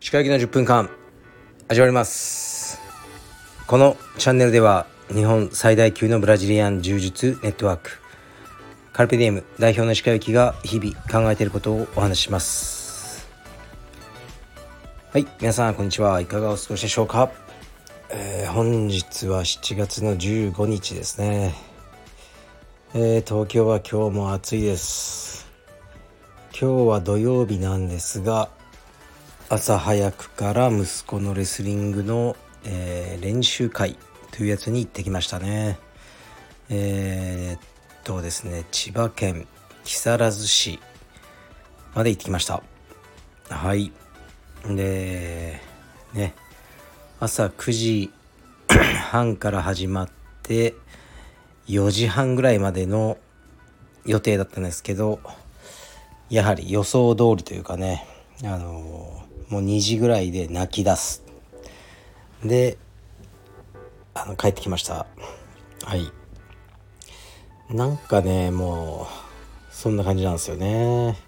石川行きの10分間始まります。このチャンネルでは日本最大級のブラジリアン柔術ネットワークカルペディエム代表の石川行きが日々考えていることをお話しします。はい、皆さんこんにちは。いかがお過ごしでしょうか。本日は7月の15日ですね。東京は今日も暑いです。今日は土曜日なんですが、朝早くから息子のレスリングの、練習会というやつに行ってきましたね。ですね、千葉県木更津市まで行ってきました。はいでね、朝9時半から始まって4時半ぐらいまでの予定だったんですけど、やはり予想通りというかね、もう2時ぐらいで泣き出すで帰ってきました。はい、なんかねもうそんな感じなんですよね。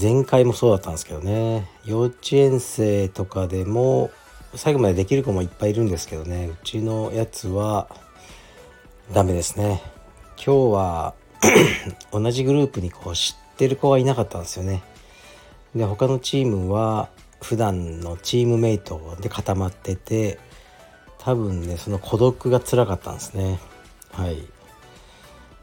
前回もそうだったんですけどね、幼稚園生とかでも最後までできる子もいっぱいいるんですけどね、うちのやつはダメですね。今日は同じグループに知ってる子がいなかったんですよね。で他のチームは普段のチームメイトで固まってて、多分ねその孤独が辛かったんですね。はい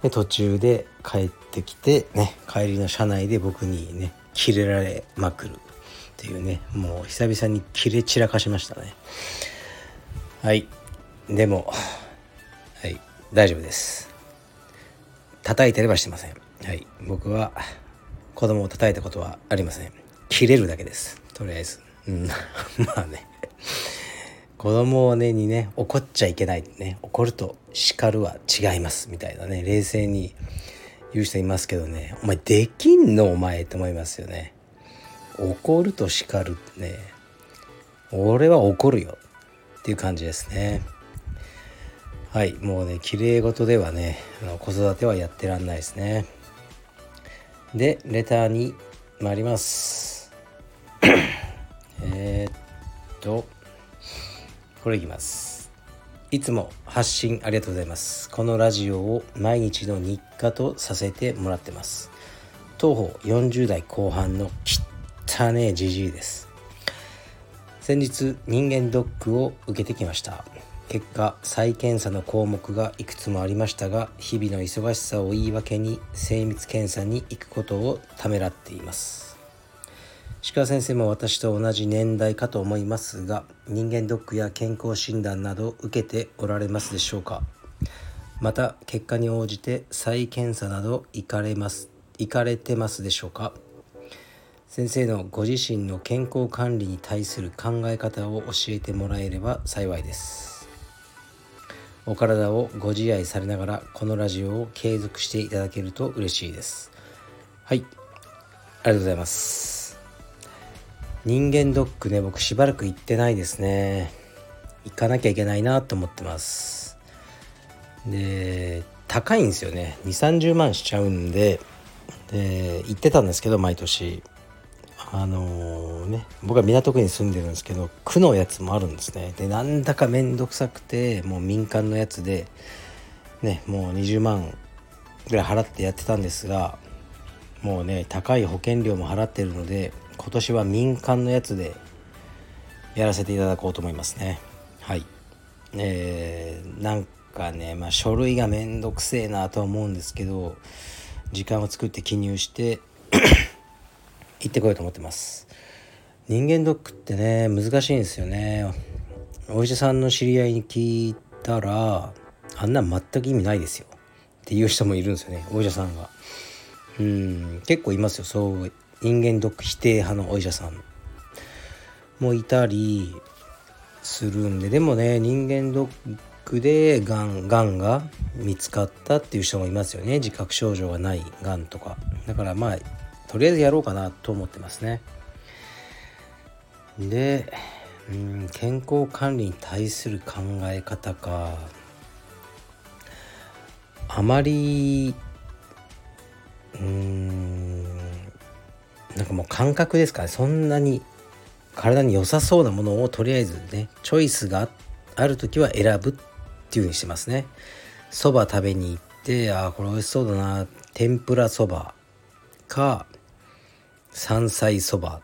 で途中で帰ってきてね、帰りの車内で僕にねキレられまくるっていうね、もう久々にキレ散らかしましたね。はいでもはい大丈夫です。叩いてればしてません。はい僕は子供を叩いたことはありません。キレるだけです、とりあえず、まあね子供をねにね怒っちゃいけないね、怒ると叱るは違いますみたいなね、冷静に言う人いますけどね、お前できんのお前って思いますよね。怒ると叱るね、俺は怒るよっていう感じですね。はいもうね綺麗事ではね子育てはやってらんないですね。でレターに参ります。これいきます。いつも発信ありがとうございます。このラジオを毎日の日課とさせてもらってます。当方40代後半の汚ねえじじいです。先日人間ドックを受けてきました。結果再検査の項目がいくつもありましたが、日々の忙しさを言い訳に精密検査に行くことをためらっています。石川先生も私と同じ年代かと思いますが、人間ドックや健康診断など受けておられますでしょうか。また結果に応じて再検査など行かれてますでしょうか。先生のご自身の健康管理に対する考え方を教えてもらえれば幸いです。お体をご自愛されながらこのラジオを継続していただけると嬉しいです。はいありがとうございます。人間ドックね、僕しばらく行ってないですね。行かなきゃいけないなと思ってます。で高いんですよね、20-30万しちゃうんで、行ってたんですけど毎年僕は港区に住んでるんですけど、区のやつもあるんですね。でなんだかめんどくさくて、もう民間のやつでねもう20万ぐらい払ってやってたんですが、もうね高い保険料も払ってるので、今年は民間のやつでやらせていただこうと思いますね。はい、なんかね、書類がめんどくせえなとは思うんですけど、時間を作って記入して行ってこようと思ってます。人間ドックってね難しいんですよね。お医者さんの知り合いに聞いたら、あんな全く意味ないですよっていう人もいるんですよね、お医者さんが。結構いますよ、そう人間ドック否定派のお医者さんもいたりするんで。でもね人間ドックでがんが見つかったっていう人もいますよね、自覚症状がないがんとか。だからとりあえずやろうかなと思ってますね。で健康管理に対する考え方か、あまりかもう感覚ですから、そんなに体に良さそうなものをとりあえずね、チョイスがあるときは選ぶっていう風にしてますね。そば食べに行って、ああこれ美味しそうだな、天ぷらそばか山菜そば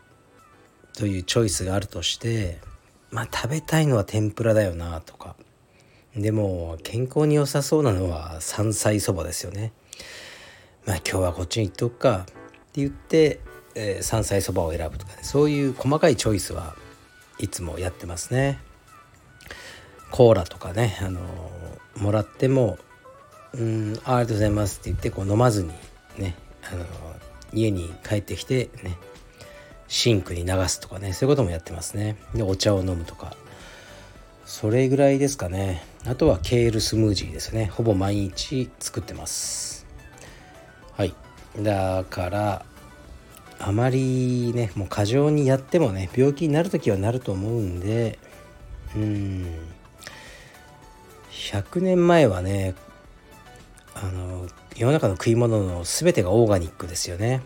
というチョイスがあるとして、まあ食べたいのは天ぷらだよなとか、でも健康に良さそうなのは山菜そばですよね。まあ今日はこっちに行っとくかって言って、山菜そばを選ぶとかね、そういう細かいチョイスはいつもやってますね。コーラとかね、もらってもありがとうございますって言ってこう飲まずにね、家に帰ってきてねシンクに流すとかね、そういうこともやってますね。でお茶を飲むとか、それぐらいですかね。あとはケールスムージーですね。ほぼ毎日作ってます。はい、だからあまりねもう過剰にやってもね、病気になるときはなると思うんで、100年前はね世の中の食い物の全てがオーガニックですよね。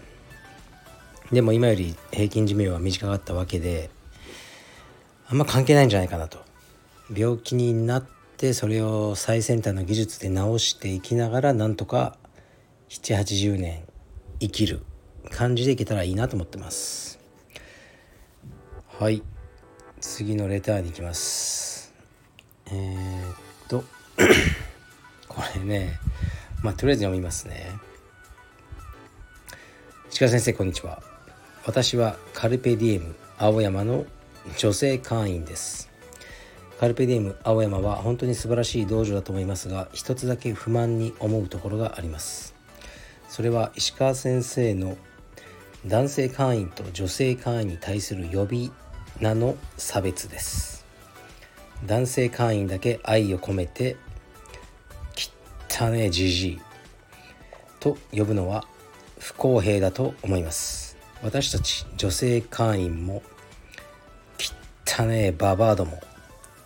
でも今より平均寿命は短かったわけで、あんま関係ないんじゃないかなと。病気になってそれを最先端の技術で治していきながら、なんとか7、80年生きる感じでいけたらいいなと思ってます。はい、次のレターに行きます。これね、まあとりあえず読みますね。近先生こんにちは。私はカルペディエム青山の女性会員です。カルペディエム青山は本当に素晴らしい道場だと思いますが、一つだけ不満に思うところがあります。それは石川先生の男性会員と女性会員に対する呼び名の差別です。男性会員だけ愛を込めて汚ねえじじいと呼ぶのは不公平だと思います。私たち女性会員も汚ねえババアども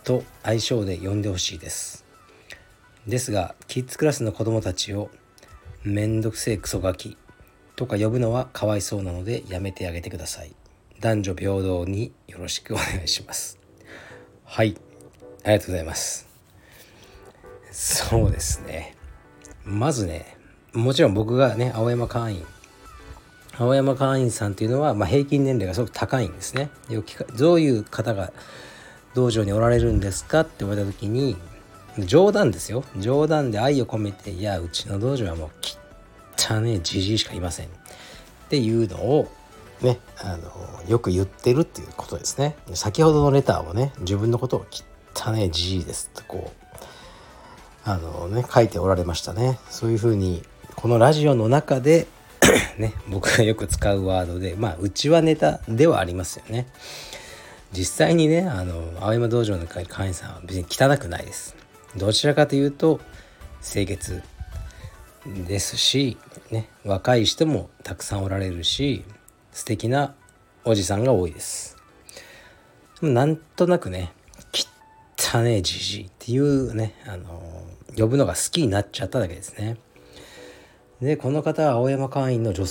と愛称で呼んでほしいです。ですがキッズクラスの子どもたちをめんどくせえクソガキとか呼ぶのはかわいそうなのでやめてあげてください。男女平等によろしくお願いします。はい、ありがとうございます。そうですね、まずね、もちろん僕がね青山会員さんというのは、まあ、平均年齢がすごく高いんですね。どういう方が道場におられるんですかって言われた時に、冗談ですよ、冗談で愛を込めて、いやうちの道場はもう汚ねえじじいしかいませんっていうのをね、よく言ってるっていうことですね。先ほどのレターもね、自分のことを汚ねえじじいですってこう書いておられましたね。そういうふうにこのラジオの中でね、僕がよく使うワードで、まあうちはネタではありますよね。実際にね、青山道場の会員さんは別に汚くないです。どちらかというと清潔ですし、ね、若い人もたくさんおられるし、素敵なおじさんが多いです。なんとなくね、汚ねえじじいっていうね、呼ぶのが好きになっちゃっただけですね。でこの方は青山の女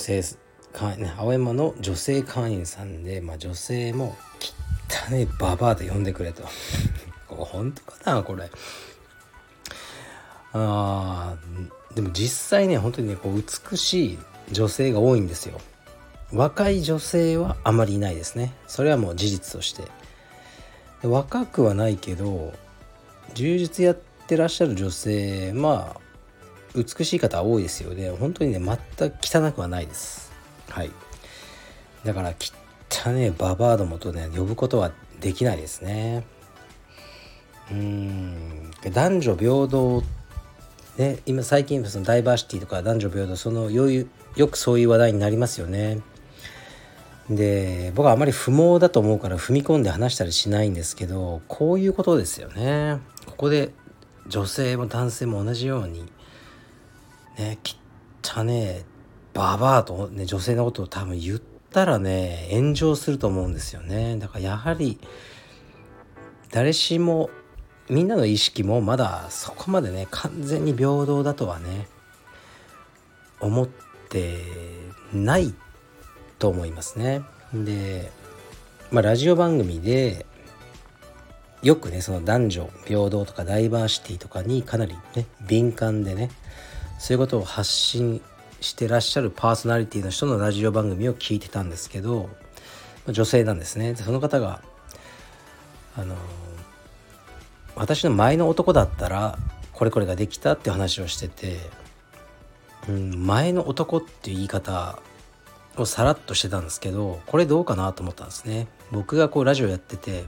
性会員さんで、まあ、女性も汚ねえババアと呼んでくれと本当かなこれ。でも実際ね、本当にねこう美しい女性が多いんですよ。若い女性はあまりいないですね。それはもう事実として。で若くはないけど柔術やってらっしゃる女性、まあ美しい方多いですよね。本当にね全く汚くはないです。はい、だから汚ねえババアどもとね呼ぶことはできないですね。男女平等ね、今最近そのダイバーシティとか男女平等、そのよくそういう話題になりますよね。で僕はあまり不毛だと思うから踏み込んで話したりしないんですけど、こういうことですよね。ここで女性も男性も同じようにね、汚ねえババアと、ね、女性のことを多分言ったらね炎上すると思うんですよね。だからやはり誰しもみんなの意識もまだそこまでね完全に平等だとはね思ってないと思いますね。で、ラジオ番組でよくね、その男女平等とかダイバーシティとかにかなりね敏感でね、そういうことを発信してらっしゃるパーソナリティの人のラジオ番組を聞いてたんですけど、女性なんですね。その方が私の前の男だったらこれこれができたって話をしてて、前の男っていう言い方をさらっとしてたんですけど、これどうかなと思ったんですね。僕がこうラジオやってて、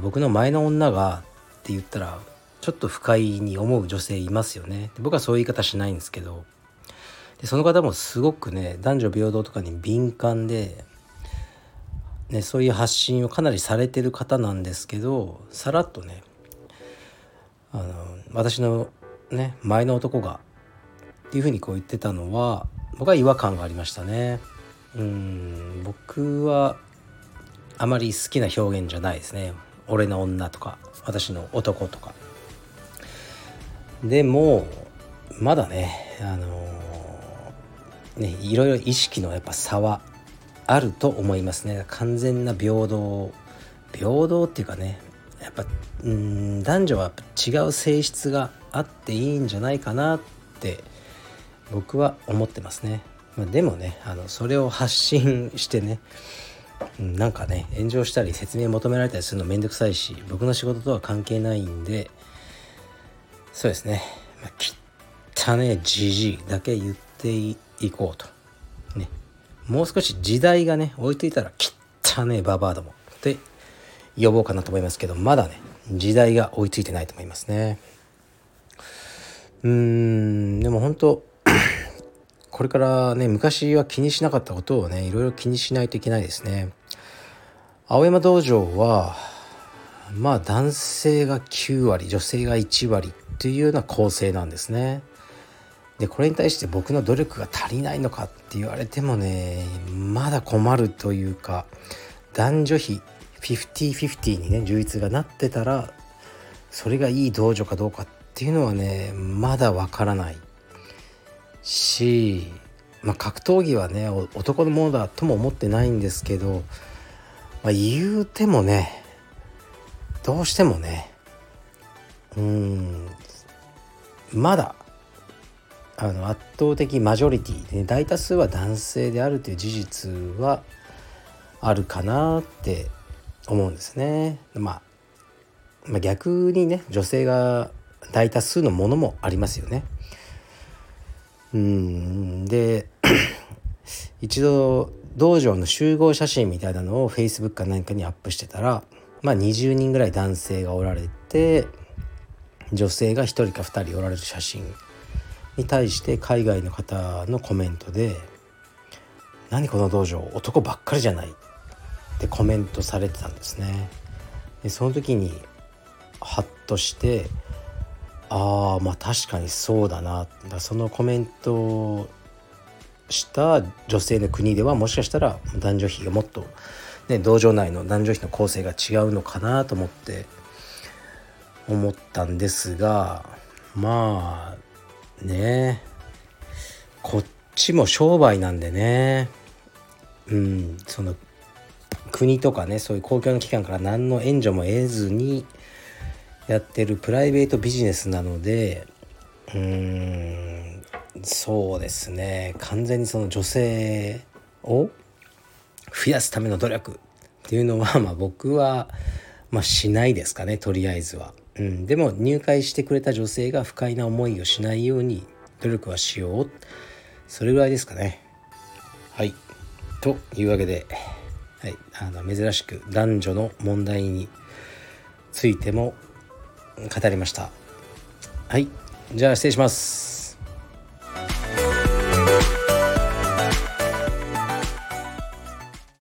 僕の前の女がって言ったらちょっと不快に思う女性いますよね。僕はそういう言い方しないんですけど、でその方もすごくね男女平等とかに敏感で、ね、そういう発信をかなりされてる方なんですけど、さらっとね私のね前の男がっていうふうにこう言ってたのは、僕は違和感がありましたね。僕はあまり好きな表現じゃないですね。俺の女とか私の男とか。でもまだねいろいろ意識のやっぱ差はあると思いますね。完全な平等っていうかね、やっぱ男女は違う性質があっていいんじゃないかなって僕は思ってますね。でもねそれを発信してね、なんかね炎上したり説明求められたりするのめんどくさいし、僕の仕事とは関係ないんで、そうですね、汚ねじじいだけ言っていこうとね。もう少し時代がね追いついたら汚ねババアどもって呼ぼうかなと思いますけど、まだね時代が追いついてないと思いますね。でも本当これからね、昔は気にしなかったことをねいろいろ気にしないといけないですね。青山道場は男性が9割女性が1割っていうような構成なんですね。でこれに対して僕の努力が足りないのかって言われてもね、まだ困るというか、男女比 50-50 にね充実がなってたら、それがいい道場かどうかっていうのはねまだわからないし、格闘技はね男のものだとも思ってないんですけど、言うてもねどうしてもねまだ圧倒的マジョリティで、ね、大多数は男性であるという事実はあるかなって思うんですね。逆にね女性が大多数のものもありますよね。で一度道場の集合写真みたいなのを Facebook か何かにアップしてたら、20人ぐらい男性がおられて女性が1人か2人おられる写真に対して、海外の方のコメントで「何この道場男ばっかりじゃない」ってコメントされてたんですね。でその時にハッとして、確かにそうだな。そのコメントをした女性の国ではもしかしたら男女比がもっと、ね、道場内の男女比の構成が違うのかなと思ったんですが、こっちも商売なんでね、その国とかねそういう公共の機関から何の援助も得ずにやってるプライベートビジネスなので、そうですね、完全にその女性を増やすための努力っていうのは僕はしないですかね、とりあえずは。でも入会してくれた女性が不快な思いをしないように努力はしよう、それぐらいですかね。はい、というわけで、珍しく男女の問題についても語りました。はい、じゃあ失礼します。